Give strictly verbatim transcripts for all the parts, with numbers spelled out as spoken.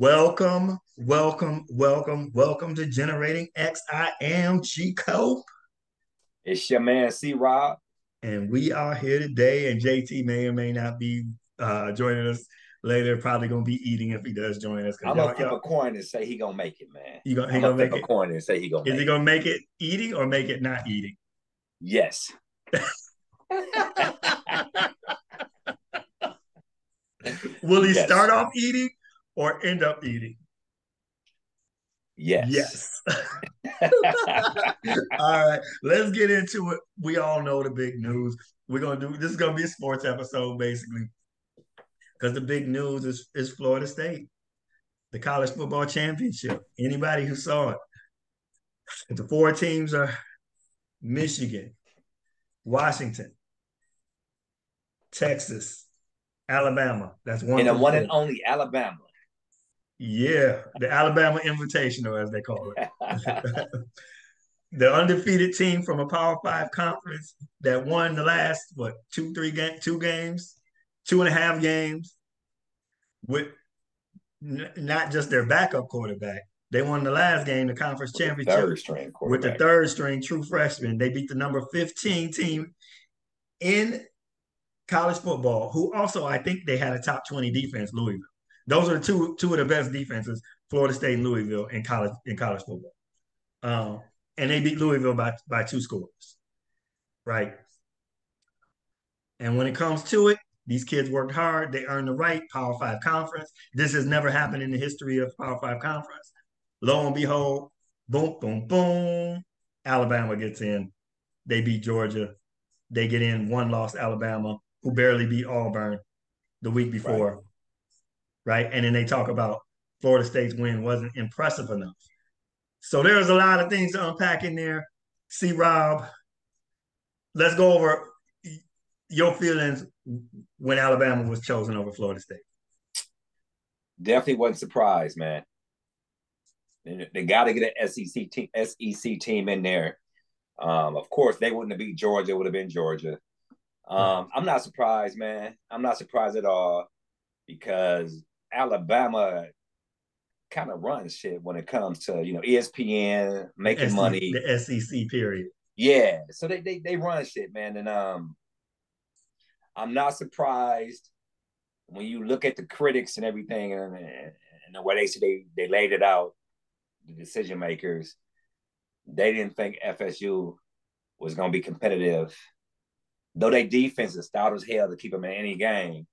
Welcome, welcome, welcome, welcome to Generating X. I am Chico. It's your man, C-Rob. And we are here today, and J T may or may not be uh, joining us later. Probably going to be eating if he does join us. I'm going to flip a coin and say he going to make it, man. You gonna, he going to flip a coin and say he going to make it. Is he going to make it eating or make it not eating? Yes. Will he yes. start off eating? Or end up eating. Yes. Yes. All right. Let's get into it. We all know the big news. We're going to do, this is going to be a sports episode, basically. Because the big news is, is Florida State. The college football championship. Anybody who saw it. The four teams are Michigan, Washington, Texas, Alabama. That's one. And the one and only Alabama. Yeah, the Alabama Invitational, as they call it. The undefeated team from a Power Five conference that won the last, what, two, three games, two games, two and a half games with n- not just their backup quarterback. They won the last game, the conference with championship, the third string quarterback. With the third string true freshman. They beat the number fifteen team in college football, who also, I think they had a top twenty defense, Louisville. Those are two two of the best defenses, Florida State and Louisville, in college in college football. Um, and they beat Louisville by, by two scores, right? And when it comes to it, these kids worked hard. They earned the right. Power Five conference. This has never happened in the history of Power Five conference. Lo and behold, boom, boom, boom. Alabama gets in. They beat Georgia. They get in one-loss Alabama, who barely beat Auburn the week before. Right. Right. And then they talk about Florida State's win wasn't impressive enough. So there's a lot of things to unpack in there. See, Rob, let's go over your feelings when Alabama was chosen over Florida State. Definitely wasn't surprised, man. They got to get an S E C team, S E C team in there. Um, of course, they wouldn't have beat Georgia. It would have been Georgia. Um, I'm not surprised, man. I'm not surprised at all because Alabama kind of runs shit when it comes to, you know, E S P N, making money. The S E C, period. Yeah. So they they they run shit, man. And um, I'm not surprised when you look at the critics and everything and, and the way they see they, they laid it out, the decision makers, they didn't think F S U was going to be competitive. Though their defense is stout as hell to keep them in any game.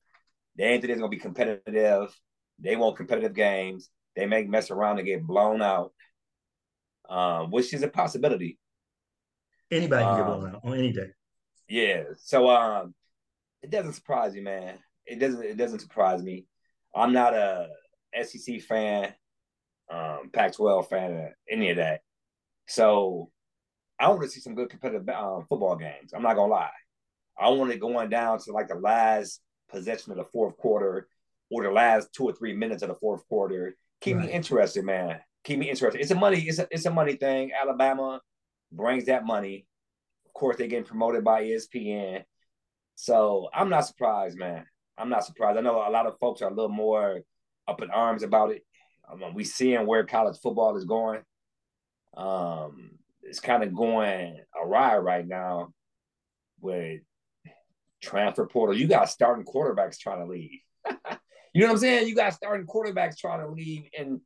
They ain't think it's going to be competitive. They want competitive games. They may mess around and get blown out, um, which is a possibility. Anybody can um, get blown out on any day. Yeah. So um, it doesn't surprise you, man. It doesn't It doesn't surprise me. I'm not a S E C fan, um, Pac twelve fan, or any of that. So I want to see some good competitive um, football games. I'm not going to lie. I want it going down to like the last – possession of the fourth quarter or the last two or three minutes of the fourth quarter. Keep right. me interested, man. Keep me interested. It's a money, it's a, it's a money thing. Alabama brings that money. Of course, they're getting promoted by E S P N. So I'm not surprised, man. I'm not surprised. I know a lot of folks are a little more up in arms about it. I mean, we seeing where college football is going. Um, it's kind of going awry right now with transfer portal. You got starting quarterbacks trying to leave. You know what I'm saying? You got starting quarterbacks trying to leave, and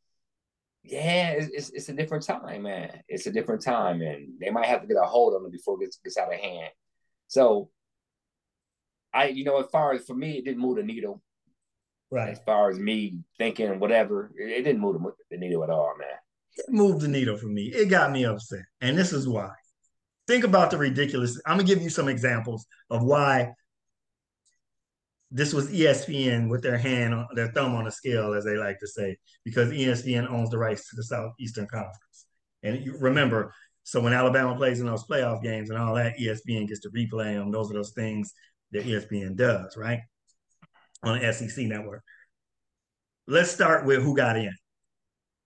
yeah, it's, it's it's a different time, man. It's a different time, and they might have to get a hold of them before it gets, gets out of hand. So, I, you know, as far as for me, it didn't move the needle. Right. As far as me thinking, whatever, it, it didn't move the needle at all, man. It moved the needle for me. It got me upset, and this is why. Think about the ridiculous. I'm gonna give you some examples of why. This was E S P N with their hand, on, their thumb on the scale, as they like to say, because E S P N owns the rights to the Southeastern Conference. And you remember, so when Alabama plays in those playoff games and all that, E S P N gets to replay them. Those are those things that E S P N does, right? On the S E C network. Let's start with who got in.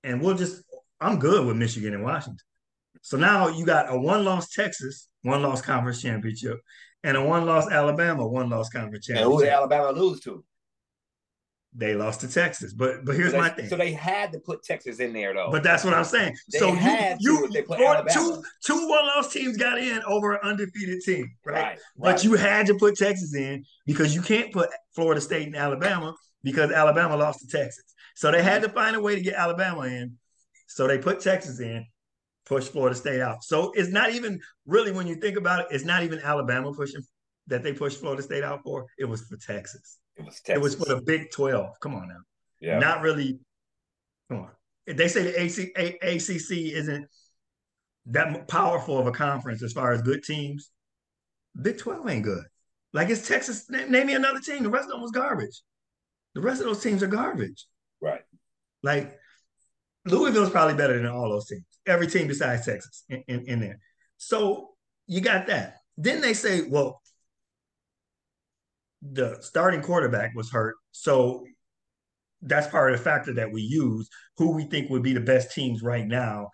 And we'll just, I'm good with Michigan and Washington. So now you got a one-loss Texas, one-loss conference championship, and a one-loss Alabama, one-loss conference championship. And who did Alabama lose to? They lost to Texas, but but here's so my thing. So they had to put Texas in there, though. But that's what I'm saying. They so had you, to, you they put two two one-loss teams got in over an undefeated team, right? right but right. You had to put Texas in because you can't put Florida State and Alabama because Alabama lost to Texas. So they had to find a way to get Alabama in. So they put Texas in, pushed Florida State out. So it's not even really when you think about it, it's not even Alabama pushing that they pushed Florida State out for. It was for Texas. It was, it was for the Big twelve. Come on now. Yeah. Not really. Come on. If they say the A C C isn't that powerful of a conference as far as good teams, Big twelve ain't good. Like it's Texas. Name, name me another team. The rest of them was garbage. The rest of those teams are garbage. Right. Like Louisville's probably better than all those teams. Every team besides Texas in, in, in there. So you got that. Then they say, well, the starting quarterback was hurt, so that's part of the factor that we use, who we think would be the best teams right now.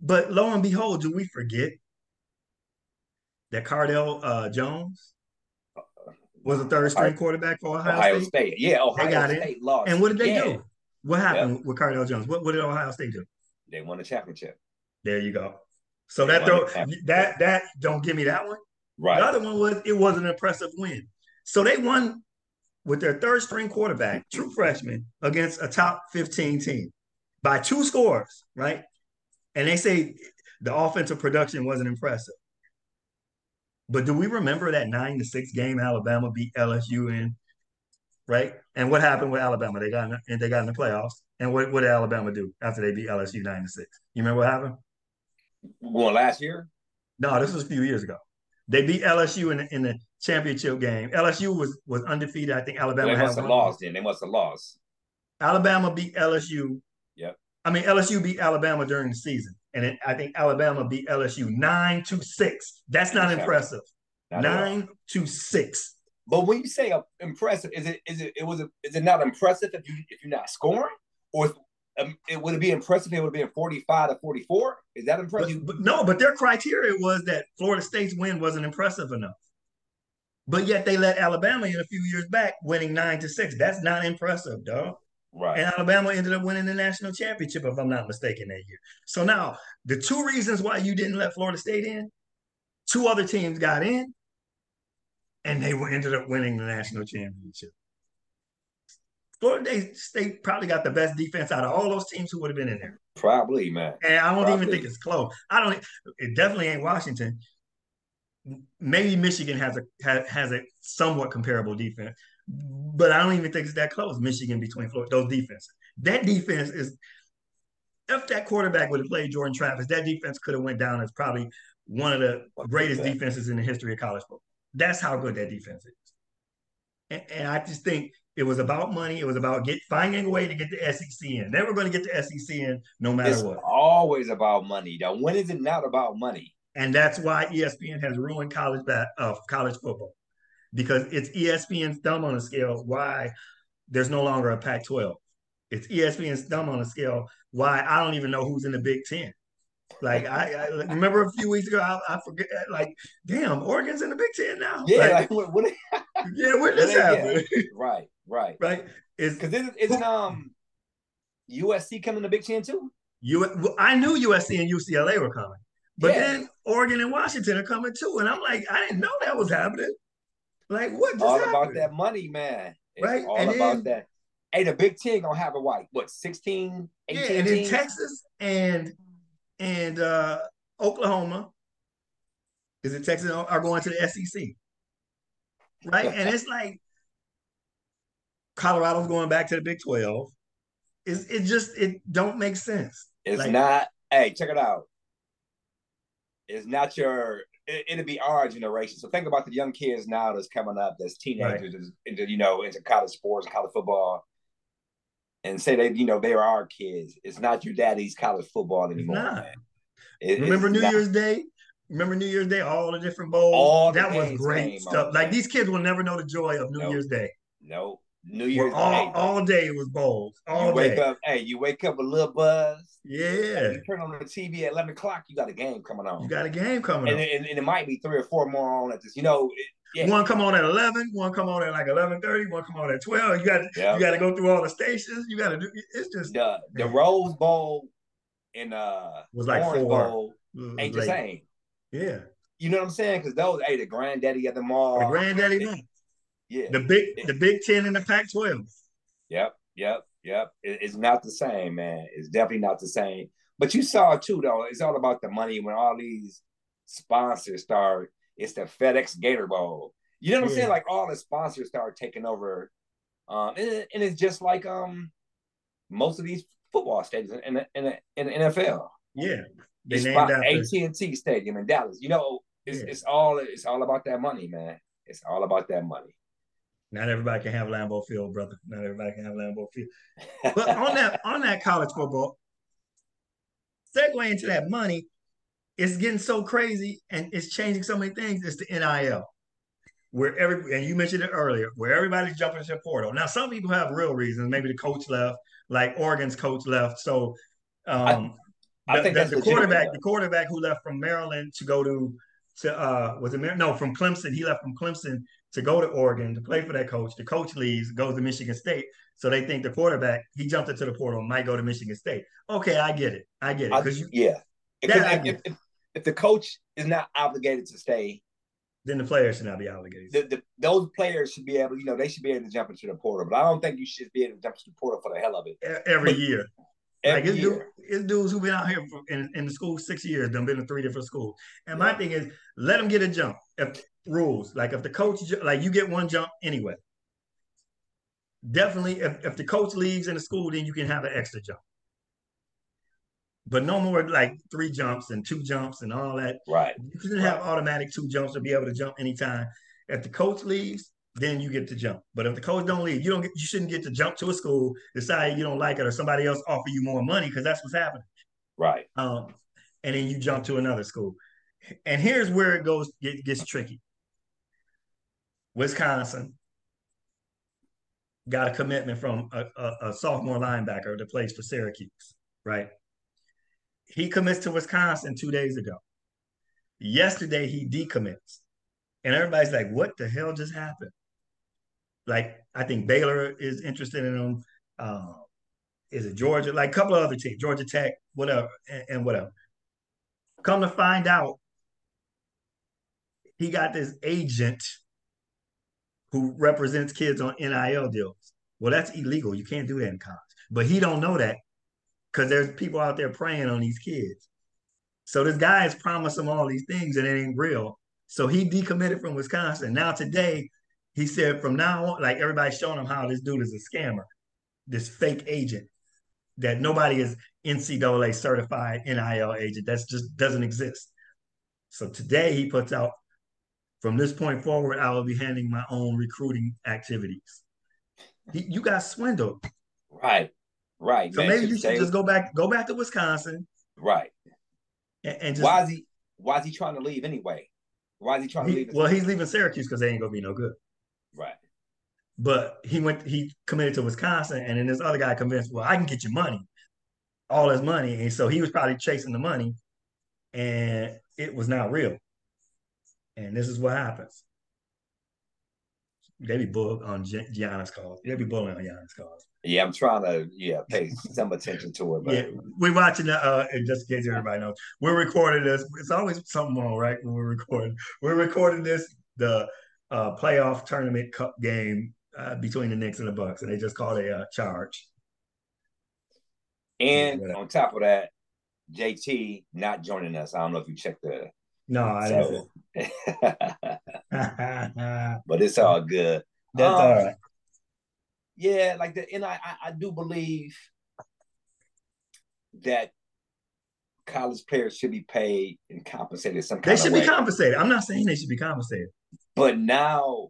But lo and behold, do we forget that Cardell uh, Jones was a third-string quarterback for Ohio, Ohio State? State? Yeah, Ohio they got State it. Lost. And what did they yeah. do? What happened yep. with Cardell Jones? What, what did Ohio State do? They won a championship. There you go. So they that throw that that don't give me that one. Right. The other one was it was an impressive win. So they won with their third-string quarterback, true freshman, against a top fifteen team by two scores, right? And they say the offensive production wasn't impressive. But do we remember that nine to six game Alabama beat L S U in, right? And what happened with Alabama? They got in, they got in the playoffs. And what, what did Alabama do after they beat L S U nine to six? You remember what happened? Well, last year? No, this was a few years ago. They beat L S U in the, in the championship game. L S U was was undefeated. I think Alabama well, they must had have won. lost. Then they must have lost. Alabama beat L S U. Yep. I mean L S U beat Alabama during the season, and it, I think Alabama beat L S U nine to six. That's not That's impressive. Not nine to six. But when you say uh, impressive, is it is it it was a, is it not impressive if you if you're not scoring, or um, it would it be impressive if it would have been forty-five to forty-four? Is that impressive? But, but no, but their criteria was that Florida State's win wasn't impressive enough. But yet they let Alabama in a few years back winning nine to six. That's not impressive, dog. Right. And Alabama ended up winning the national championship, if I'm not mistaken, that year. So now the two reasons why you didn't let Florida State in, two other teams got in, and they ended up winning the national championship. Florida State probably got the best defense out of all those teams who would have been in there. Probably, man. And I don't probably. even think it's close. I don't. It definitely ain't Washington. Maybe Michigan has a has a somewhat comparable defense, but I don't even think it's that close. Michigan between Florida, those defenses. That defense is, if that quarterback would have played Jordan Travis, that defense could have went down as probably one of the greatest defenses in the history of college football. That's how good that defense is. And, and I just think it was about money. It was about get, finding a way to get the S E C in. They were going to get the S E C in no matter it's what. It's always about money. Now, when is it not about money? And that's why E S P N has ruined college bat of uh, college football, because it's E S P N's thumb on the scale why there's no longer a Pac twelve. It's E S P N's thumb on the scale why I don't even know who's in the Big Ten. Like I, I remember a few weeks ago, I, I forget. Like, damn, Oregon's in the Big Ten now. Yeah, like, what? what yeah, where this happen? Yeah. Right, right, right. It's because isn't, isn't um U S C coming to Big Ten too? You, well, I knew U S C and U C L A were coming. But yeah. then Oregon and Washington are coming too. And I'm like, I didn't know that was happening. Like, what just all happened? About that money, man. It's right? all and about then, that. Hey, the Big Ten going to have a white, what, sixteen, eighteen yeah, and teams? Then Texas and and uh, Oklahoma, is it Texas, are going to the S E C. Right? And it's like Colorado's going back to the Big twelve. It's, it just, it don't make sense. It's like, not, hey, check it out. It's not your it, – it'll be our generation. So think about the young kids now that's coming up, that's teenagers, right. into, you know, into college sports, college football, and say, they, you know, they are our kids. It's not your daddy's college football anymore. Nah. Man. It, Remember New not. Year's Day? Remember New Year's Day? All the different bowls? All the that was great stuff. Like, these kids will never know the joy of New nope. Year's Day. Nope. New Year's well, all, Day. All day it was bowls. All you wake day. Up, hey, you wake up a little buzz. Yeah. You turn on the T V at eleven o'clock, you got a game coming on. You got a game coming and, on. And, and it might be three or four more on at this. You know, it, yeah. One come on at eleven, one come on at like eleven thirty, one come on at twelve. You got yep. you got to go through all the stations. You got to do – it's just – The the Rose Bowl and uh, was like Orange four. Bowl ain't the same. Yeah. You know what I'm saying? Because those, hey, the granddaddy of them all. The granddaddy they, Yeah. The big the Big Ten and the Pac twelve. Yep, yep, yep. It, it's not the same, man. It's definitely not the same. But you saw too, though, it's all about the money when all these sponsors start. It's the FedEx Gator Bowl. You know what yeah. I'm saying? Like all the sponsors start taking over. Um, and, and it's just like um most of these football stadiums in the, in the, in the N F L. Yeah. They named A T and T Stadium in Dallas. You know, it's yeah. it's all it's all about that money, man. It's all about that money. Not everybody can have Lambeau Field, brother. Not everybody can have Lambeau Field. But on that on that college football, segue into that money, it's getting so crazy and it's changing so many things. It's the N I L, where every and you mentioned it earlier, where everybody's jumping to the portal. Now, some people have real reasons. Maybe the coach left, like Oregon's coach left. So, um, I, I the, think that's the quarterback. The quarterback who left from Maryland to go to to uh, was it Mar- no from Clemson? He left from Clemson to go to Oregon to play for that coach. The coach leaves, goes to Michigan State. So they think the quarterback, he jumped into the portal, might go to Michigan State. Okay, I get it. I get it. Because yeah. That, if, if, if the coach is not obligated to stay, then the players should not be obligated. The, the, those players should be able, you know, they should be able to jump into the portal. But I don't think you should be able to jump into the portal for the hell of it. Every but, year. Every like it's, year. Dude, it's dudes who've been out here for, in, in the school six years, they've been in three different schools. And my thing is, let them get a jump. If, rules like if the coach like you get one jump anyway. Definitely, if, if the coach leaves in the school, then you can have an extra jump. But no more like three jumps and two jumps and all that. Right. You can have automatic two jumps to be able to jump anytime. If the coach leaves, then you get to jump. But if the coach don't leave, you don't get, you shouldn't get to jump to a school, decide you don't like it, or somebody else offer you more money because that's what's happening. Right. Um, and then you jump to another school. And here's where it goes it gets tricky. Wisconsin got a commitment from a, a, a sophomore linebacker that plays for Syracuse, right? He commits to Wisconsin two days ago. Yesterday, he decommits. And everybody's like, what the hell just happened? Like, I think Baylor is interested in him. Uh, is it Georgia? Like, a couple of other teams, Georgia Tech, whatever, and, and whatever. Come to find out, he got this agent who represents kids on N I L deals. Well, that's illegal. You can't do that in college. But he don't know that because there's people out there preying on these kids. So this guy has promised them all these things and it ain't real. So he decommitted from Wisconsin. Now today, he said from now on, like everybody's showing him how this dude is a scammer, this fake agent that nobody is N C double A certified N I L agent. That just doesn't exist. So today he puts out, from this point forward, I will be handling my own recruiting activities. He, you got swindled. Right, right. So man, maybe you should they, just go back go back to Wisconsin. Right. And, and just, why, is he, why is he trying to leave anyway? Why is he trying he, to leave? Well, he's leaving Syracuse because they ain't going to be no good. Right. But he went. He committed to Wisconsin, and then this other guy convinced, well, I can get you money, all his money. And so he was probably chasing the money, and it was not real. And this is what happens. They be bull on Gian- Giannis calls. They be bullying on Giannis calls. Yeah, I'm trying to yeah pay some attention to it. But... Yeah, we're watching the, uh, and just in case everybody knows, we're recording this. It's always something wrong, right? When we're recording, we're recording this the uh, playoff tournament cup game uh, between the Knicks and the Bucks, and they just called a uh, charge. And yeah, on top of that, J T not joining us. I don't know if you checked the. No, I don't. But it's all good. That's um, all right. Yeah, like the and I, I do believe that college players should be paid and compensated some kind of way. They should be compensated. I'm not saying they should be compensated. But now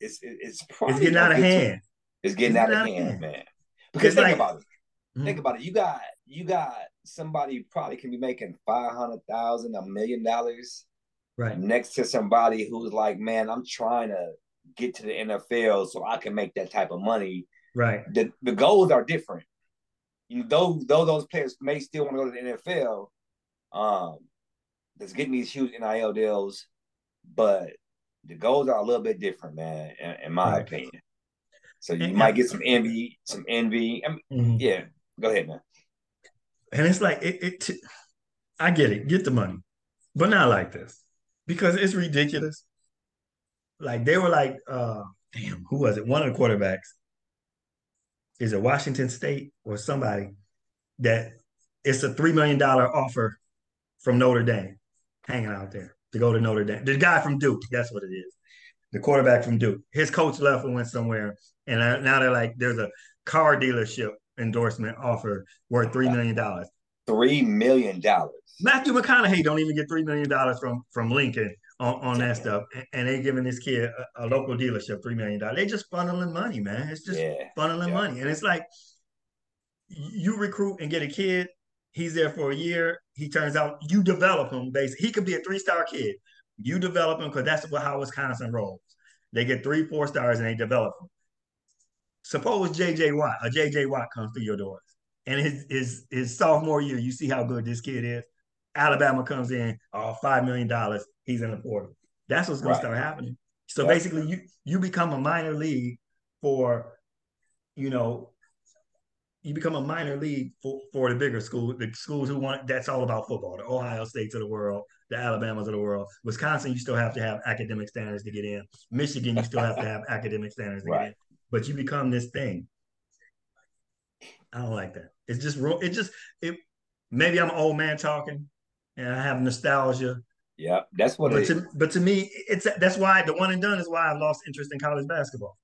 it's it's probably it's getting out of hand. It's getting out of hand, man. Because think about it. Think about it. You got you got somebody probably can be making five hundred thousand, a million dollars, right? Next to somebody who's like, man, I'm trying to get to the N F L so I can make that type of money. Right. The the goals are different. You know, though though those players may still want to go to the N F L, um, that's getting these huge N I L deals, but the goals are a little bit different, man, in, in my right. opinion. So you and, might get some envy, some envy. I mean, mm-hmm. Yeah, go ahead, man. And it's like it. it t- I get it, get the money, but not like this, because it's ridiculous. Like they were like, uh, damn, who was it? One of the quarterbacks. Is it Washington State or somebody that it's a three million dollars offer from Notre Dame hanging out there to go to Notre Dame? The guy from Duke, that's what it is. The quarterback from Duke. His coach left and went somewhere, and now they're like, there's a car dealership endorsement offer worth three million dollars. three million dollars. Matthew McConaughey don't even get three million dollars from, from Lincoln on, on that stuff. And, and they're giving this kid a, a local dealership three million dollars. They just funneling money, man. It's just yeah. funneling yeah. money. And it's like you recruit and get a kid. He's there for a year. He turns out you develop him. Basically, he could be a three-star kid. You develop him because that's how Wisconsin rolls. They get three, four stars and they develop him. Suppose J J Watt, a J J Watt comes through your doors. And his, his his sophomore year, you see how good this kid is. Alabama comes in, oh, five million dollars, he's in the portal. That's what's going right. to start happening. So right. basically, you you become a minor league for, you know, you become a minor league for, for the bigger school, the schools who want, that's all about football, the Ohio States of the world, the Alabamas of the world. Wisconsin, you still have to have academic standards to get in. Michigan, you still have to have academic standards to right. get in. But you become this thing. I don't like that. It's just real. It just it. Maybe I'm an old man talking, and I have nostalgia. Yeah, that's what. But it to, is. But to me, it's that's why the one and done is why I lost interest in college basketball.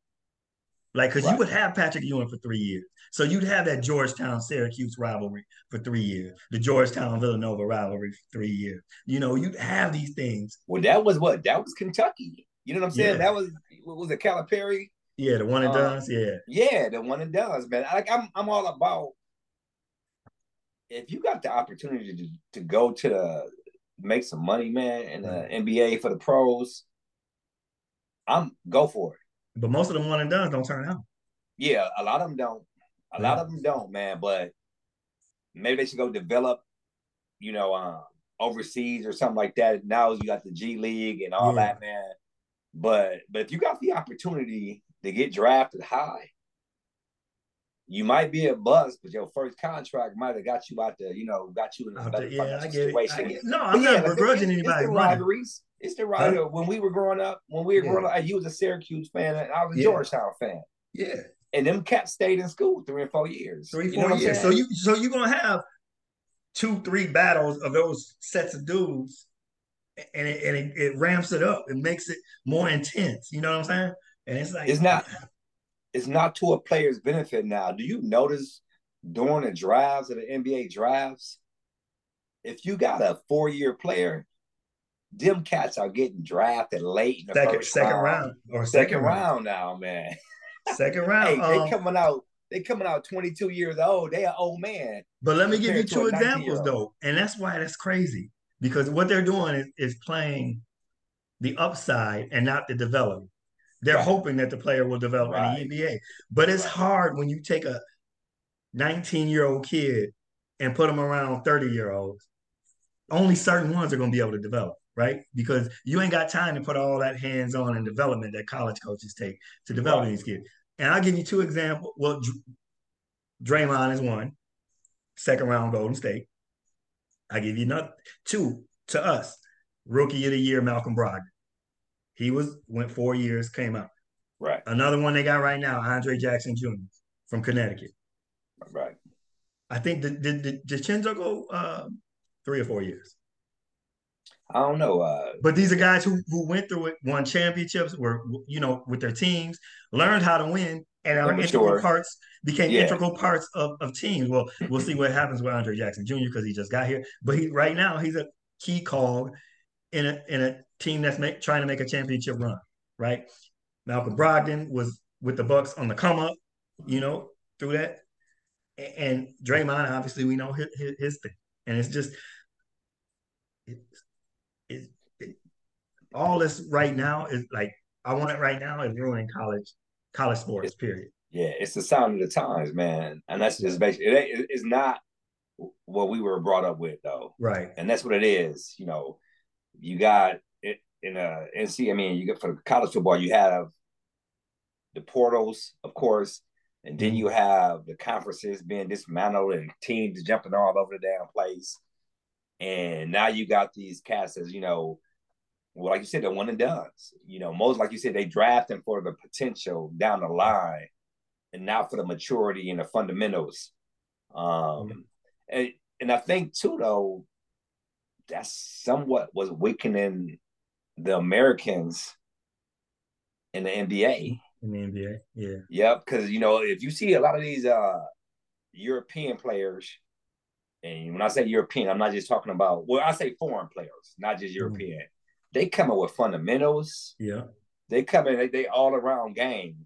Like, because right. you would have Patrick Ewing for three years, so you'd have that Georgetown Syracuse rivalry for three years, the Georgetown Villanova rivalry for three years. You know, you'd have these things. Well, that was what that was Kentucky. You know what I'm saying? Yeah. That was what was it Calipari. Yeah, the one and does, um, yeah. Yeah, the one and does, man. Like I'm I'm all about if you got the opportunity to, to go to the, make some money, man, in the N B A for the pros, I'm go for it. But most of them one and does don't turn out. Yeah, a lot of them don't. A yeah. lot of them don't, man. But maybe they should go develop, you know, um, overseas or something like that. Now you got the G League and all yeah. that, man. But but if you got the opportunity to get drafted high, you might be a bust, but your first contract might have got you out there, you know, got you in a better yeah, situation. I get it. No, I'm but not yeah, begrudging anybody. It's the rivalries. It's the rivalry. Huh? When we were growing up, when we were yeah. growing up, you was a Syracuse fan, and I was a yeah. Georgetown fan. Yeah. And them cats stayed in school three or four years. Three, four you know years. So, you, so you're going to have two, three battles of those sets of dudes, and it, and it, it ramps it up. It makes it more intense. You know what I'm saying? And it's like it's not it's not to a player's benefit now. Do you notice during the drives of the N B A drafts, if you got a four-year player, them cats are getting drafted late in the second, first second round. round or second, second round. round now, man. Second round. hey, um, they coming out, they coming out twenty-two years old. They an old man. But let me give you two examples though. And that's why that's crazy. Because what they're doing is, is playing the upside and not the development. They're right. hoping that the player will develop right. in the N B A. But it's right. hard when you take a nineteen-year-old kid and put them around thirty-year-olds. Only certain ones are going to be able to develop, right? Because you ain't got time to put all that hands-on and development that college coaches take to develop right. these kids. And I'll give you two examples. Well, Draymond is one, second-round Golden State. I give you another two to us. Rookie of the year, Malcolm Brogdon. He was went four years, came out. Right. Another one they got right now, Andre Jackson Junior from Connecticut. Right. I think did did, did, did Chenzo go uh, three or four years? I don't know. Uh, but these are guys who who went through it, won championships, were you know with their teams, learned how to win, and are integral sure. parts became yeah. integral parts of, of teams. Well, we'll see what happens with Andre Jackson Junior because he just got here. But he right now he's a key cog in a in a team that's make, trying to make a championship run, right? Malcolm Brogdon was with the Bucks on the come up, you know, through that. And Draymond, obviously, we know his, his, his thing, and it's just it, it, it, all this right now is like I want it right now and ruin college college sports, it's, period. Yeah, it's the sound of the times, man. And that's just basically it, – it's not what we were brought up with, though. Right. And that's what it is. You know, you got it in a – and see, I mean, you get for college football, you have the portals, of course, and then you have the conferences being dismantled and teams jumping all over the damn place. And now you got these cats as, you know, well, like you said, they're one and done. You know, most, like you said, they draft them for the potential down the line and not for the maturity and the fundamentals. Um, mm-hmm. and, and I think, too, though, that's somewhat was weakening the Americans in the N B A. In the N B A, yeah. Yep, because, you know, if you see a lot of these uh, European players, and when I say European, I'm not just talking about, well, I say foreign players, not just European. Mm-hmm. They come up with fundamentals. Yeah. They come in, they, they all-around game.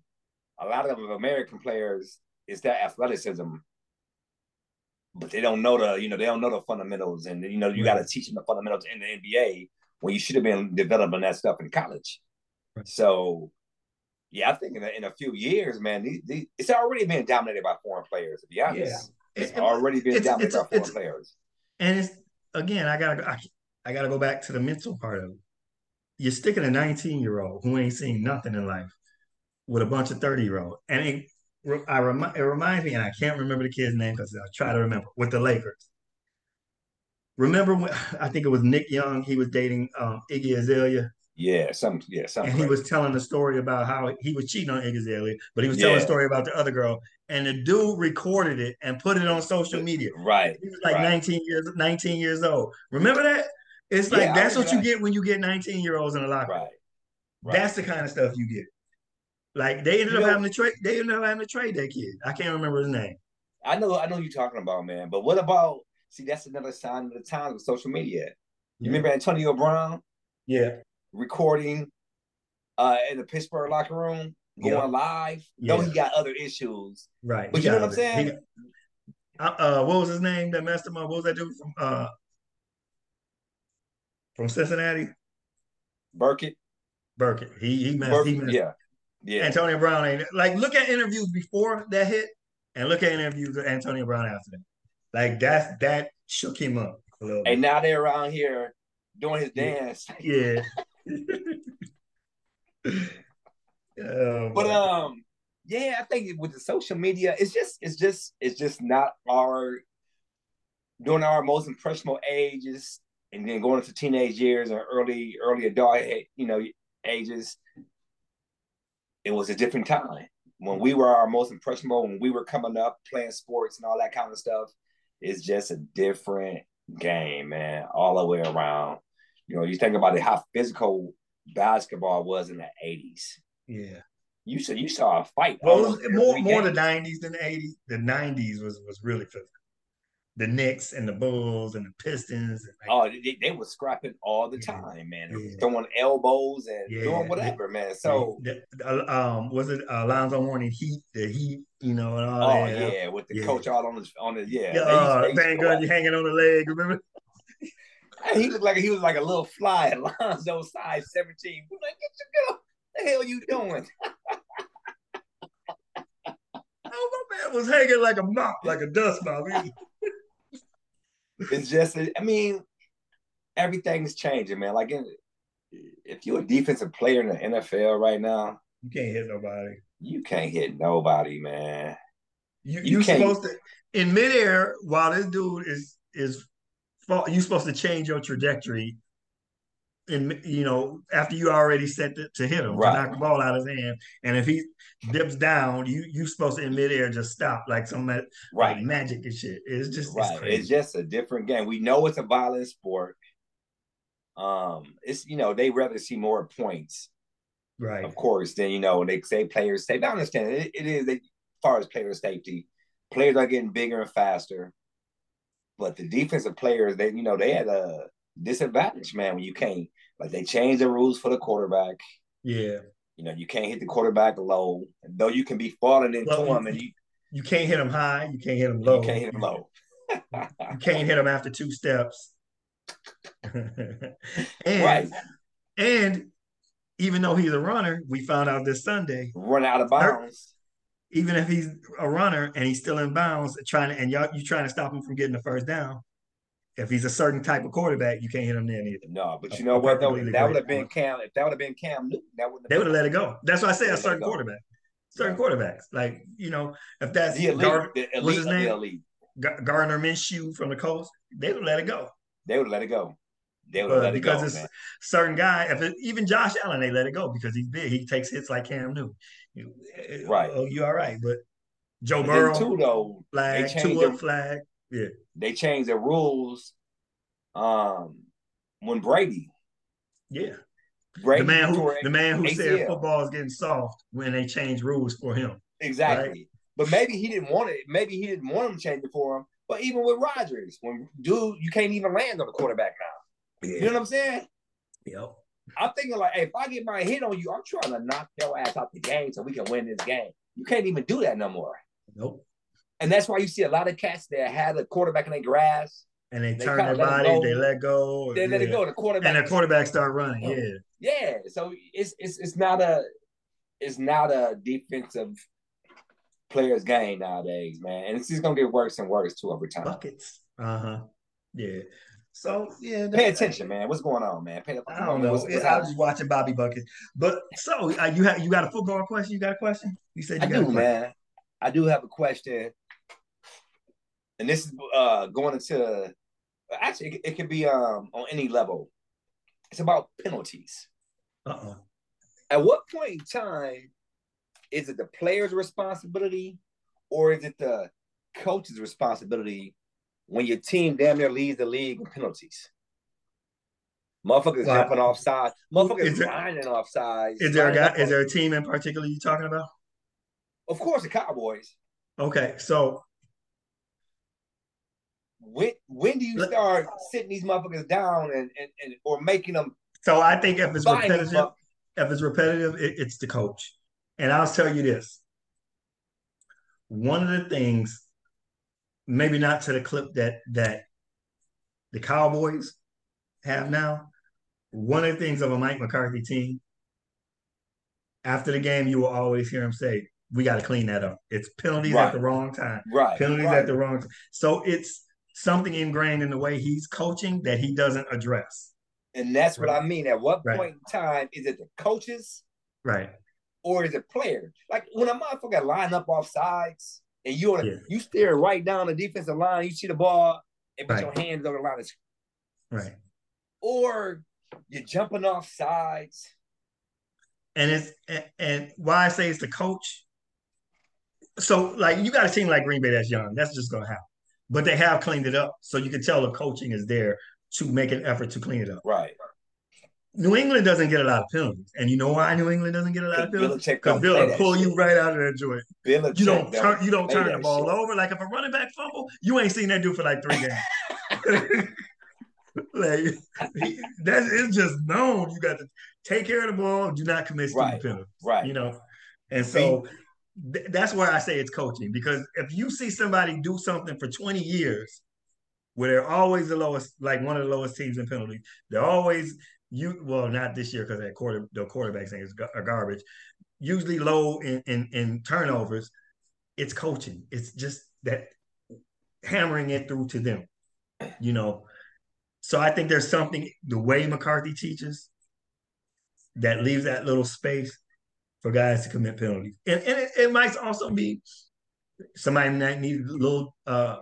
A lot of American players, it's that athleticism, but they don't know the, you know, they don't know the fundamentals. And, you know, you got to teach them the fundamentals in the N B A when you should have been developing that stuff in college. Right. So, yeah, I think in a, in a few years, man, these, these, it's already been dominated by foreign players, to be honest. Yeah. It's, it's already been it's, dominated it's, by foreign it's, players. And, it's again, I got to I, I gotta go back to the mental part of it. You're sticking a nineteen-year-old who ain't seen nothing in life with a bunch of thirty-year-olds. And it, I remi- it reminds me, and I can't remember the kid's name because I try to remember, with the Lakers. Remember when, I think it was Nick Young, he was dating um, Iggy Azalea? Yeah, some, yeah, something. And he was telling the story about how he was cheating on Iggy Azalea, but he was telling yeah. a story about the other girl. And the dude recorded it and put it on social media. Right. He was like right. nineteen years old. Remember that? It's like, yeah, that's what you get when you get nineteen-year-olds in the locker room. Right, right. That's the kind of stuff you get. Like, they ended you up know, having to trade. They ended up having to trade that kid. I can't remember his name. I know, I know you're talking about, man. But what about? See, that's another sign of the times with social media. You yeah. remember Antonio Brown? Yeah. Recording, uh, in the Pittsburgh locker room, going yeah. live. Yeah. No, he got other issues. Right. But he you know what I'm it. saying? Got, uh, what was his name that messed him up? What was that dude from? Uh, From Cincinnati? Burkett. Burkett. He he messed. Burkett, he messed. Yeah. yeah. Antonio Brown ain't like look at interviews before that hit and look at interviews of Antonio Brown after that. Like that's that shook him up a little bit. And now they're around here doing his dance. Yeah. oh, but um, yeah, I think with the social media, it's just, it's just, it's just not our during our most impressionable ages. And then going into teenage years and early, early adult, you know, ages, it was a different time. When we were our most impressionable, when we were coming up playing sports and all that kind of stuff, it's just a different game, man, all the way around. You know, you think about it, how physical basketball was in the eighties. Yeah. You saw, you saw a fight. Well, more more the nineties than the eighties. The nineties was, was really physical. The Knicks and the Bulls and the Pistons. And like, oh, they, they were scrapping all the yeah, time, man. They yeah. were throwing elbows and yeah, doing whatever, yeah. man. So, the, the, um, was it Alonzo Mourning Heat? The Heat, you know, and all oh, that. Oh yeah, with the yeah. coach all on the on the yeah. yeah uh, Van Gundy hanging on the leg. Remember? He looked like he was like a little fly Alonzo, size seventeen. We're like, get your girl. What the hell you doing? Oh, my man was hanging like a mop, like a dust mop. It's just, I mean, everything's changing, man. Like, in, if you're a defensive player in the N F L right now, you can't hit nobody. You can't hit nobody, man. You, you you're supposed to in midair while this dude is is you're supposed to change your trajectory, and you know after you already set to, to hit him right. to knock the ball out of his hand, and if he dips down, you you supposed to in midair just stop like some right like magic and shit. It's just right. It's, crazy. It's just a different game. We know it's a violent sport. Um, it's you know they rather see more points, right? Of course, than you know they say players safety. I understand it, it is as far as player safety. Players are getting bigger and faster, but the defensive players they you know they had a disadvantage, man, when you can't like they changed the rules for the quarterback. Yeah. You know, you can't hit the quarterback low. Though you can be falling into well, him and you you can't hit him high, you can't hit him low. You can't hit him low. You can't hit him after two steps. and, right. And even though he's a runner, we found out this Sunday, run out of bounds. Even if he's a runner and he's still in bounds, trying to, and y'all you trying to stop him from getting the first down. If he's a certain type of quarterback, you can't hit him then either. No, but you know what though, that would have been Cam. If that would have been Cam Newton, that would they would have let it go. That's why I say a certain quarterback, certain quarterbacks. Like you know, if that's the elite, Gar- the elite what's his name, the elite. Gardner Minshew from the Colts, they would let it go. They would let it go. They would uh, let it go because it's man. certain guy. If it, even Josh Allen, they let it go because he's big. He takes hits like Cam Newton. You, right? Oh, you all right? But Joe but Burrow too though. Flag Tua their, flag. Yeah. They changed the rules um, when Brady. Yeah. Brady the man who the man who A C L. Said football is getting soft when they changed rules for him. Exactly. Right? But maybe he didn't want it. Maybe he didn't want them to change it for him. But even with Rodgers, when dude, you can't even land on the quarterback now. Yeah. You know what I'm saying? Yep. I'm thinking like, hey, if I get my hit on you, I'm trying to knock your ass out the game so we can win this game. You can't even do that no more. Nope. And that's why you see a lot of cats that had a quarterback in their grasp. And they, they turn their body, they let go. They yeah. let it go. The quarterback and the quarterback start running. Yeah. Yeah. So it's it's it's not a it's not a defensive player's game nowadays, man. And it's just gonna get worse and worse too over time. Buckets. Uh-huh. Yeah. So yeah. Pay attention, man. What's going on, man? Pay I don't know. What's, what's I was just watching Bobby Bucket. But so uh, you have you got a football question? You got a question? You said you I got do, a question. Man. I do have a question. And this is uh, going into – actually, it, it can be um, on any level. It's about penalties. Uh-uh. At what point in time is it the player's responsibility or is it the coach's responsibility when your team damn near leads the league with penalties? Motherfuckers wow. jumping offside. Motherfuckers grinding offside. Is there a guy, is there a team in particular you're talking about? Of course, the Cowboys. Okay, so – When when do you start sitting these motherfuckers down and, and, and or making them? So I think if it's repetitive, if it's repetitive, it, it's the coach. And I'll tell you this: one of the things, maybe not to the clip that that the Cowboys have now. One of the things of a Mike McCarthy team, after the game, you will always hear him say, "We got to clean that up. It's penalties right. at the wrong time. Right. Penalties right. at the wrong time." So it's something ingrained in the way he's coaching that he doesn't address. And that's right. what I mean. At what right. point in time is it the coaches? Right. Or is it players? Like when a motherfucker line up off sides and you yeah. you stare right down the defensive line, you see the ball and put right. your hands on the line. Right. Or you're jumping off sides. And it's and, and why I say it's the coach. So like you got a team like Green Bay that's young. That's just gonna happen. But they have cleaned it up. So you can tell the coaching is there to make an effort to clean it up. Right. New England doesn't get a lot of penalties. And you know why New England doesn't get a lot of penalties? Because Bill will pull you right out of that joint. You don't turn, you don't turn the ball over. Like if a running back fumble, you ain't seen that dude for like three games. Like he, that is just known. You got to take care of the ball. Do not commit stupid penalties. Right. You know. And so that's where I say it's coaching, because if you see somebody do something for twenty years where they're always the lowest, like one of the lowest teams in penalties, they're always you. Well, not this year because that quarter, the quarterback thing is garbage. Usually low in, in in turnovers. It's coaching. It's just that hammering it through to them, you know. So I think there's something the way McCarthy teaches that leaves that little space for guys to commit penalties. And, and it, it might also be somebody might need a little uh,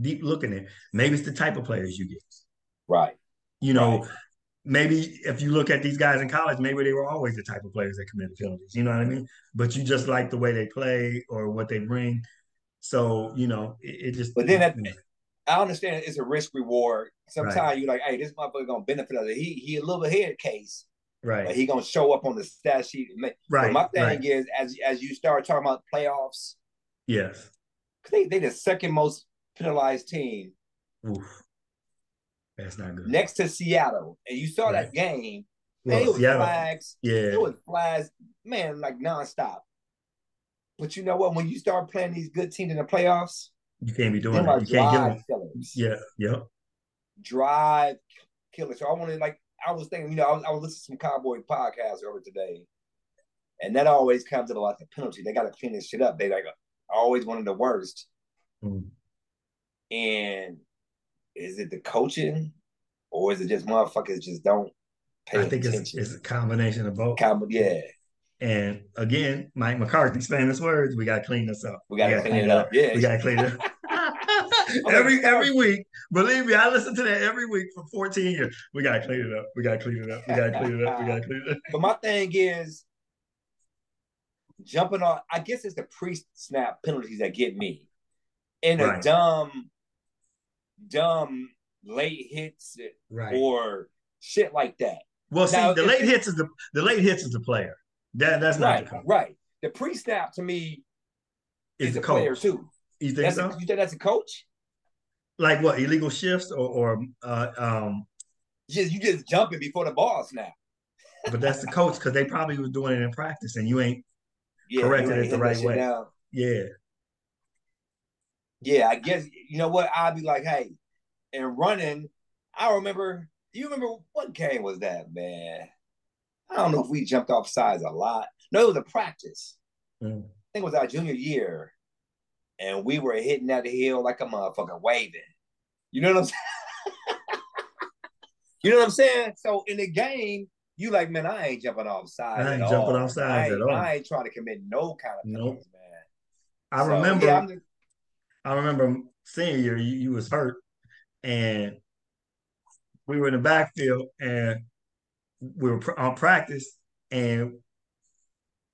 deep look in it. Maybe it's the type of players you get. Right. You know, right. maybe if you look at these guys in college, maybe they were always the type of players that committed penalties. You know what I mean? But you just like the way they play or what they bring. So, you know, it, it just. But then that, you know. I understand it's a risk reward. Sometimes right. you're like, hey, this motherfucker going to benefit us. He, he a little ahead case. Right, like he gonna show up on the stat sheet. And make, right, my thing right. is as as you start talking about playoffs, yes, because they they the second most penalized team. Oof. That's not good. Next to Seattle, and you saw right. that game. Well, man, it was Seattle. flags. Yeah, it was flags. Man, like nonstop. But you know what? When you start playing these good teams in the playoffs, you can't be doing that. You can't get them. Yeah, yep. Drive killers. So I wanted like. I was thinking, you know, I was, I was listening to some Cowboy podcasts over today, and that always comes at a lot of penalty. They got to clean this shit up. They like always wanted the worst. Mm-hmm. And is it the coaching, or is it just motherfuckers just don't pay attention? I think it's, it's a combination of both. Com- yeah. And again, Mike McCarthy's famous words: "We gotta clean this up. We gotta, we gotta clean, clean it up. up. Yeah, we gotta clean it up." every every week, believe me, I listen to that every week for fourteen years. We gotta clean it up. We gotta clean it up. We gotta clean it up. We gotta clean it up. But my thing is, jumping on. I guess it's the pre-snap penalties that get me, and right. the dumb, dumb late hits right. or shit like that. Well, now, see, the late hits is the the late hits is the player. That that's not right. The coach. Right. The pre-snap to me is, is a coach. Player too. You think that's so? A, you think that's a coach? Like what? Illegal shifts or or uh, um? Just you just jumping before the ball snap. But that's the coach because they probably was doing it in practice and you ain't yeah, corrected you ain't it the right way. Down. Yeah. Yeah, I guess you know what I'd be like. Hey, and running. I remember. You remember what game was that, man? I don't know if we jumped off sides a lot. No, it was a practice. Mm. I think it was our junior year. And we were hitting that hill like a motherfucker waving. You know what I'm saying? You know what I'm saying? So in the game, you like, man, I ain't jumping off sides I ain't at jumping all. off sides I at all. I ain't trying to commit no kind of nope. penalties, man. I so, remember yeah, just... I remember senior year, you, you was hurt. And we were in the backfield and we were on practice, and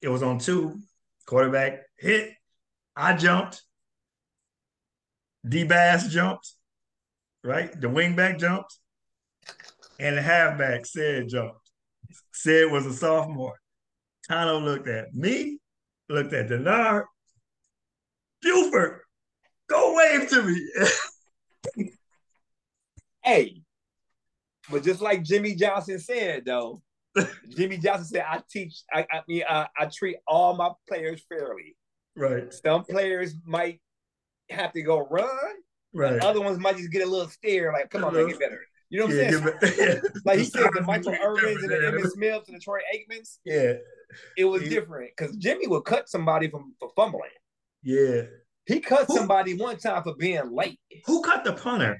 it was on two. Quarterback hit. I jumped. D-Bass jumped, right? The wingback jumped, and the halfback said jumped. Said was a sophomore. Tano looked at me, looked at Denard. Buford, go wave to me. Hey. But just like Jimmy Johnson said, though, Jimmy Johnson said, "I teach. I, I mean, I, I treat all my players fairly. Right. Some players might have to go run. Right. Other ones might just get a little stare, like, come on, make it better. You know what yeah, I'm saying? It, like he said, the Michael Irvins and the Emmitt Smiths and the Troy Aikmans. Yeah, it was yeah. different because Jimmy would cut somebody from for fumbling. Yeah, he cut who, somebody one time for being late. Who cut the punter?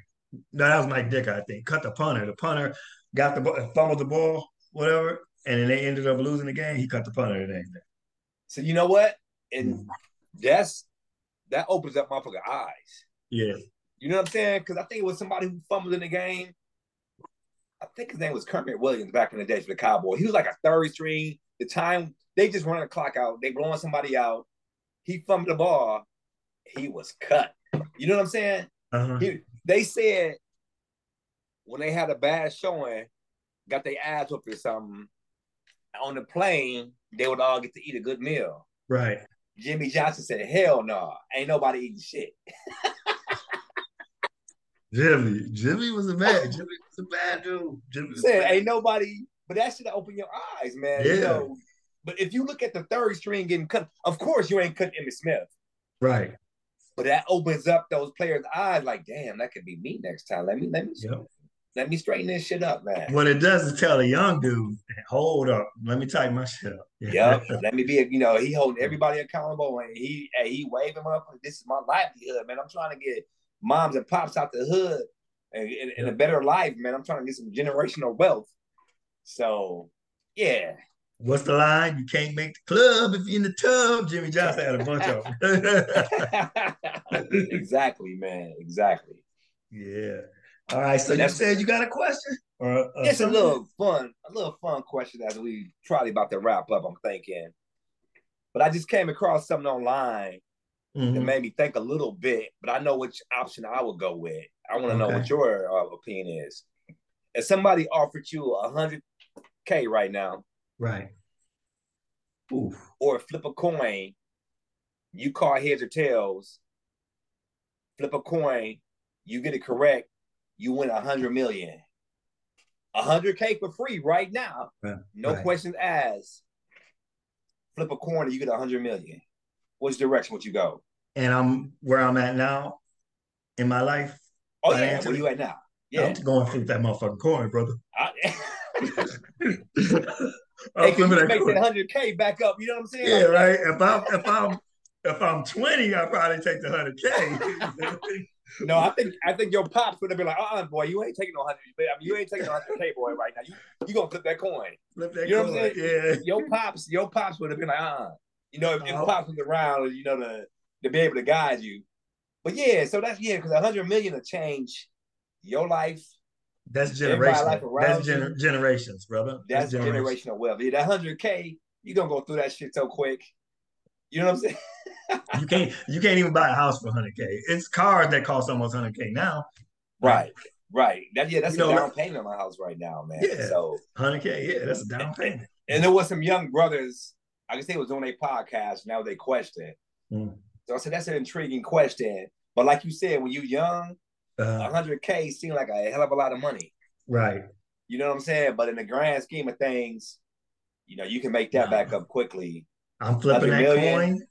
No, that was Mike Dick, I think. Cut the punter. The punter got the ball, fumbled the ball, whatever, and then they ended up losing the game. He cut the punter and everything. So you know what? And mm. that's that opens up motherfucker eyes. Yeah. You know what I'm saying? Because I think it was somebody who fumbled in the game. I think his name was Kermit Williams back in the day for the Cowboys. He was like a third string. The time they just running the clock out, they blowing somebody out. He fumbled the ball. He was cut. You know what I'm saying? Uh-huh. He, They said when they had a bad showing, got their ass up or something, on the plane, they would all get to eat a good meal. Right. Jimmy Johnson said, hell no, nah, ain't nobody eating shit. Jimmy, Jimmy was a bad, Jimmy was a bad dude. Jimmy was said, bad. Ain't nobody, but that should open your eyes, man. Yeah. You know, but if you look at the third string getting cut, of course you ain't cutting Emmitt Smith. Right. But that opens up those players' eyes like, damn, that could be me next time. Let me let me, yep. let me straighten this shit up, man. What it does is tell a young dude, hold up, let me tighten my shit up. Yeah. Yep. Let me be, a, you know, he holding everybody accountable and he and he waving up. This is my livelihood, man. I'm trying to get moms and pops out the hood and, and, yep. and a better life, man. I'm trying to get some generational wealth. So, yeah. What's the line? You can't make the club if you're in the tub. Jimmy Johnson had a bunch of them. Exactly, man. Exactly. Yeah. All right. So you said you got a question? Or a it's something? a little fun, a little fun question as we probably about to wrap up, I'm thinking. But I just came across something online mm-hmm. that made me think a little bit, but I know which option I would go with. I want to okay. know what your uh, opinion is. If somebody offered you one hundred K right now, right. Oof. Or flip a coin. You call heads or tails. Flip a coin. You get it correct. You win a hundred million. A hundred K for free right now. Right. No right. questions asked. Flip a coin and you get a hundred million. Which direction would you go? And I'm where I'm at now in my life. Oh yeah, where you at now? Yeah, I'm going to flip that motherfucking coin, brother. I- Hey, can you make that one hundred K back up? You know what I'm saying? Yeah, like, right. If I'm if I'm if I'm twenty, I probably take the one hundred K. No, I think I think your pops would have been like, "Uh, uh boy, you ain't taking no hundred. I mean, you ain't taking no hundred K, boy, right now. You you gonna flip that coin? Flip that you know coin. What I'm saying? Yeah. Your pops, your pops would have been like, "Uh, uh you know, if, uh-huh. if pops was around, you know, to to be able to guide you." But yeah, so that's yeah, because a hundred million will change your life. That's generational. That's gener- generations, brother. That's, that's generations. generational wealth. Yeah, that hundred K, you gonna go through that shit so quick. You know what I'm saying? you can't you can't even buy a house for one hundred K. It's cars that cost almost one hundred K now. Right, right. That, yeah, that's you a know, down payment on my house right now, man. Yeah, so one hundred K, yeah, that's a down payment. And there was some young brothers, I can say it was on a podcast, now they questioned. Mm. So I said, that's an intriguing question. But like you said, when you're young, uh, one hundred K seemed like a hell of a lot of money. Right. You know what I'm saying? But in the grand scheme of things, you know, you can make that uh, back up quickly. I'm flipping that million. coin.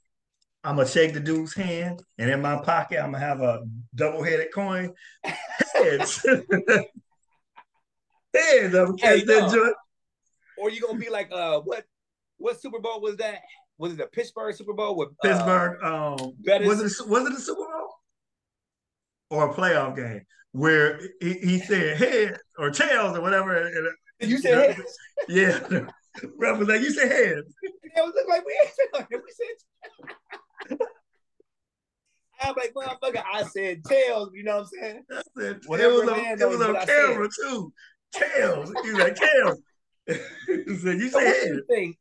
I'm going to shake the dude's hand, and in my pocket, I'm going to have a double-headed coin. Heads. Heads. I'm hey, no. joint. Or you're going to be like, uh, what What Super Bowl was that? Was it the Pittsburgh Super Bowl? With uh, Pittsburgh. Um, was, it, was it a Super Bowl? Or a playoff game where he, he said heads or tails or whatever. And, and, you said heads? Yeah. Ref was like, you said heads. Yeah, it looked like we ain't said we said I'm like, motherfucker, I said tails, you know what I'm saying? I said, whatever it was on, it was on camera, too. Tails. He was like, tails. He said, you so said what you think?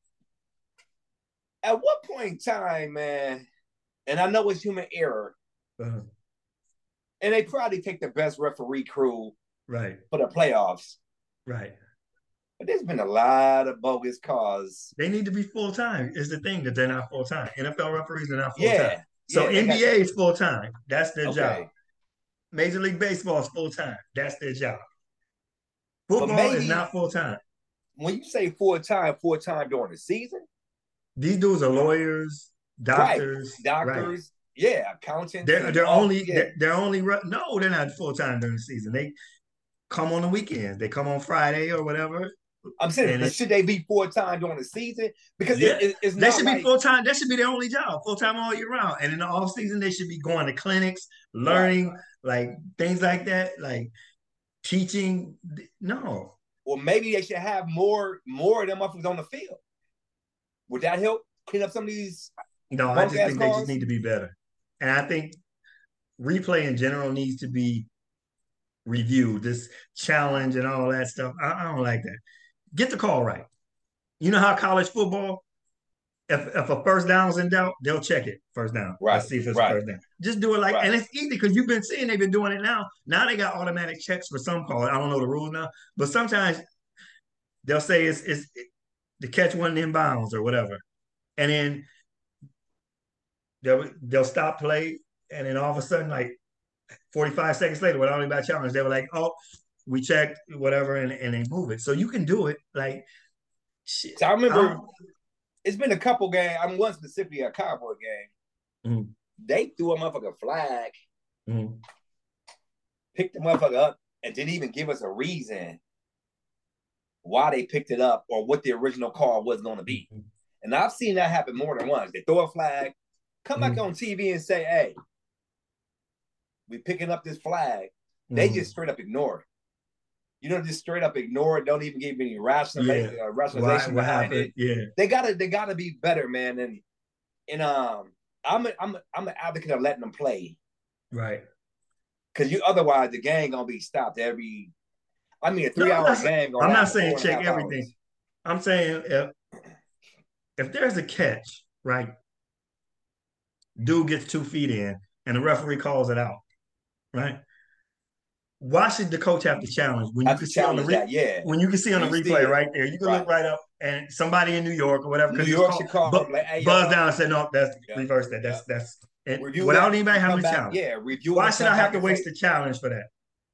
At what point in time, man, and I know it's human error, uh-huh. and they probably take the best referee crew right. for the playoffs. Right. But there's been a lot of bogus calls. They need to be full-time is the thing that they're not full-time. N F L referees are not full-time. Yeah. So yeah, N B A is full-time. That's their okay. job. Major League Baseball is full-time. That's their job. Football maybe, is not full-time. When you say full-time, full-time during the season? These dudes are lawyers, doctors. Right. Doctors, right. yeah, accountants. They're, they're only, yeah. they're, they're only – no, they're not full-time during the season. They come on the weekends. They come on Friday or whatever. I'm saying, but should they be full-time during the season? Because yeah. it, it, it's not They should like, be full-time. That should be their only job, full-time all year round. And in the off-season, they should be going to clinics, learning, right. like, things like that, like, teaching. No. Or maybe they should have more more of them up on the field. Would that help clean up some of these? No, I just think calls? They just need to be better. And I think replay in general needs to be reviewed, this challenge and all that stuff. I, I don't like that. Get the call right. You know how college football, if, if a first down's in doubt, they'll check it first down. Right. Let's see if it's right. first down. Just do it like, right. and it's easy because you've been seeing they've been doing it now. Now they got automatic checks for some calls. I don't know the rules now, but sometimes they'll say it's it's it, the catch wasn't in bounds or whatever, and then they'll they'll stop play, and then all of a sudden, like forty-five seconds later, without anybody challenged, they were like, oh. We checked whatever and, and they move it. So you can do it. Like, shit. So I remember um, it's been a couple games. I'm one specifically a Cowboy game. Mm-hmm. They threw a motherfucking flag, mm-hmm. picked the motherfucker up, and didn't even give us a reason why they picked it up or what the original call was going to be. Mm-hmm. And I've seen that happen more than once. They throw a flag, come mm-hmm. back on T V and say, hey, we picking up this flag. They mm-hmm. just straight up ignore it. You know, just straight up ignore it. Don't even give any rationalization, yeah. uh, rationalization Why, behind it. Yeah. They gotta, they gotta be better, man. And and um, I'm a, I'm a, I'm an advocate of letting them play, right? Because you otherwise the game gonna be stopped every. I mean, a three-hour no, game. Gonna I'm not saying check everything. Hours. I'm saying if if there's a catch, right? Dude gets two feet in, and the referee calls it out, right? Why should the coach have to challenge when you can see on the re- that, yeah. when you can see on the replay right there? You can right. look right up and somebody in New York or whatever. New York should call bu- like, hey, buzz yo. down and say no, that's yeah. reverse that. That's yeah. that's it. Without that, anybody having a challenge. Yeah, review. Why should I have to waste the challenge for that?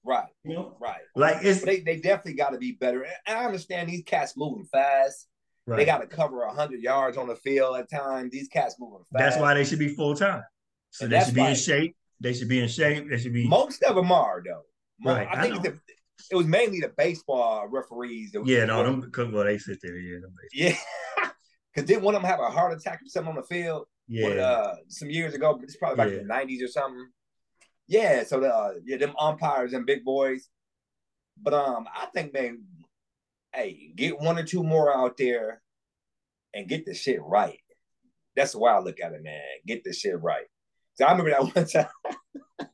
Right, you know? right. Like it's they, they definitely got to be better. And I understand these cats moving fast. Right. They got to cover a hundred yards on the field at times. These cats moving fast. That's why they should be full time. So and they should be like, in shape. They should be in shape. They should be. Most of them are though. Right. I think I the, it was mainly the baseball referees. That was yeah, no, them, cause, well, they sit there, yeah. Them yeah, because didn't one of them have a heart attack or something on the field? Yeah. When, uh, some years ago, but it's probably back yeah. in the nineties or something. Yeah, so the, uh, yeah, them umpires and big boys. But um, I think, man, hey, get one or two more out there and get the shit right. That's the way I look at it, man. Get the shit right. So I remember that one time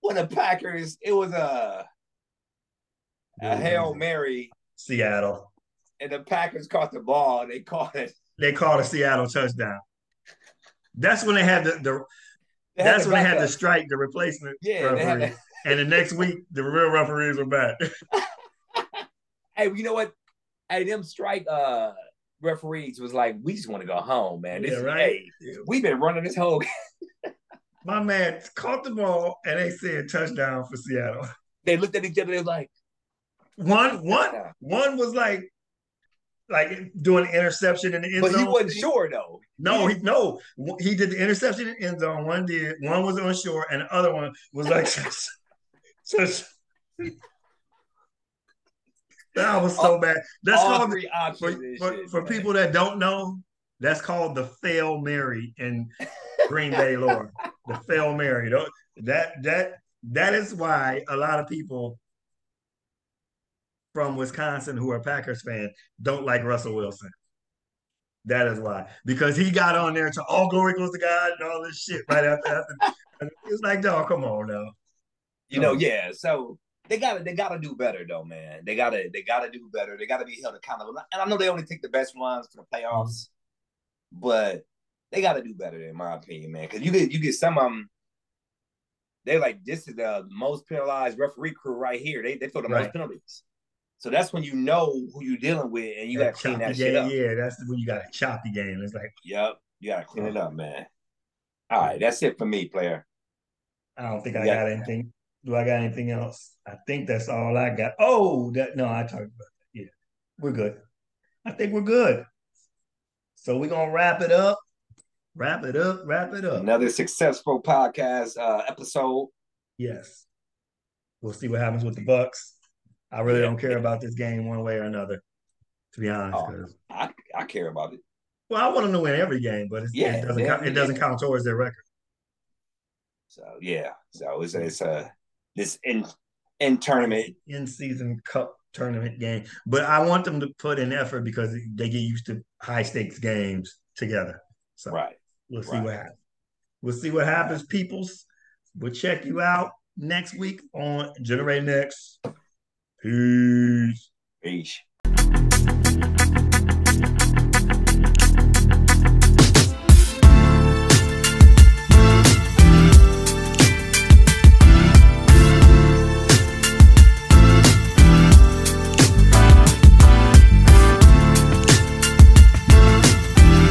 when the Packers, it was a, a Hail Mary. Seattle. And the Packers caught the ball. And they caught it. They called a Seattle touchdown. That's when they had the, the – that's when they had the strike, the replacement yeah, referee. And the next week, the real referees were back. Hey, you know what? Hey, them strike uh, referees was like, we just want to go home, man. This, yeah, right? Hey, yeah. We've been running this whole game. My man caught the ball, and they said touchdown for Seattle. They looked at each other, they were like – One, one, one was like – like doing interception in the end but zone. But he wasn't sure though. No, he no. He did the interception in the end zone. One did. One was on shore, and the other one was like. That was so all, bad. That's called for, for, shit, for people that don't know. That's called the Fail Mary in Green Bay lore. The Fail Mary. That that that is why a lot of people from Wisconsin who are Packers fans don't like Russell Wilson. That is why. Because he got on there to all glory goes to God and all this shit right after that. It's like, dog, come on now. You know, yeah. So they gotta they gotta do better though, man. They gotta they gotta do better. They gotta be held accountable. And I know they only take the best ones for the playoffs, but they gotta do better in my opinion, man. Cause you get you get some of them. They like, this is the most penalized referee crew right here. They they throw the right. most penalties. So that's when you know who you're dealing with, and you got to clean that shit up. Yeah, that's when you got a choppy game. It's like, yep, you got to clean it up, man. All right, that's it for me, player. I don't think I got anything. Do I got anything else? I think that's all I got. Oh, that no, I talked about that. Yeah, we're good. I think we're good. So we're going to wrap it up, wrap it up, wrap it up. Another successful podcast uh, episode. Yes. We'll see what happens with the Bucks. I really don't care about this game one way or another, to be honest. Oh, I, I care about it. Well, I want them to win every game, but it's, yeah, it doesn't count, it doesn't count towards their record. So yeah, so it's it's a this in in tournament in season cup tournament game, but I want them to put in effort because they get used to high stakes games together. So right, we'll see right. what happens. We'll see what happens, peoples. We'll check you out next week on Generate Next. Peace. Peace.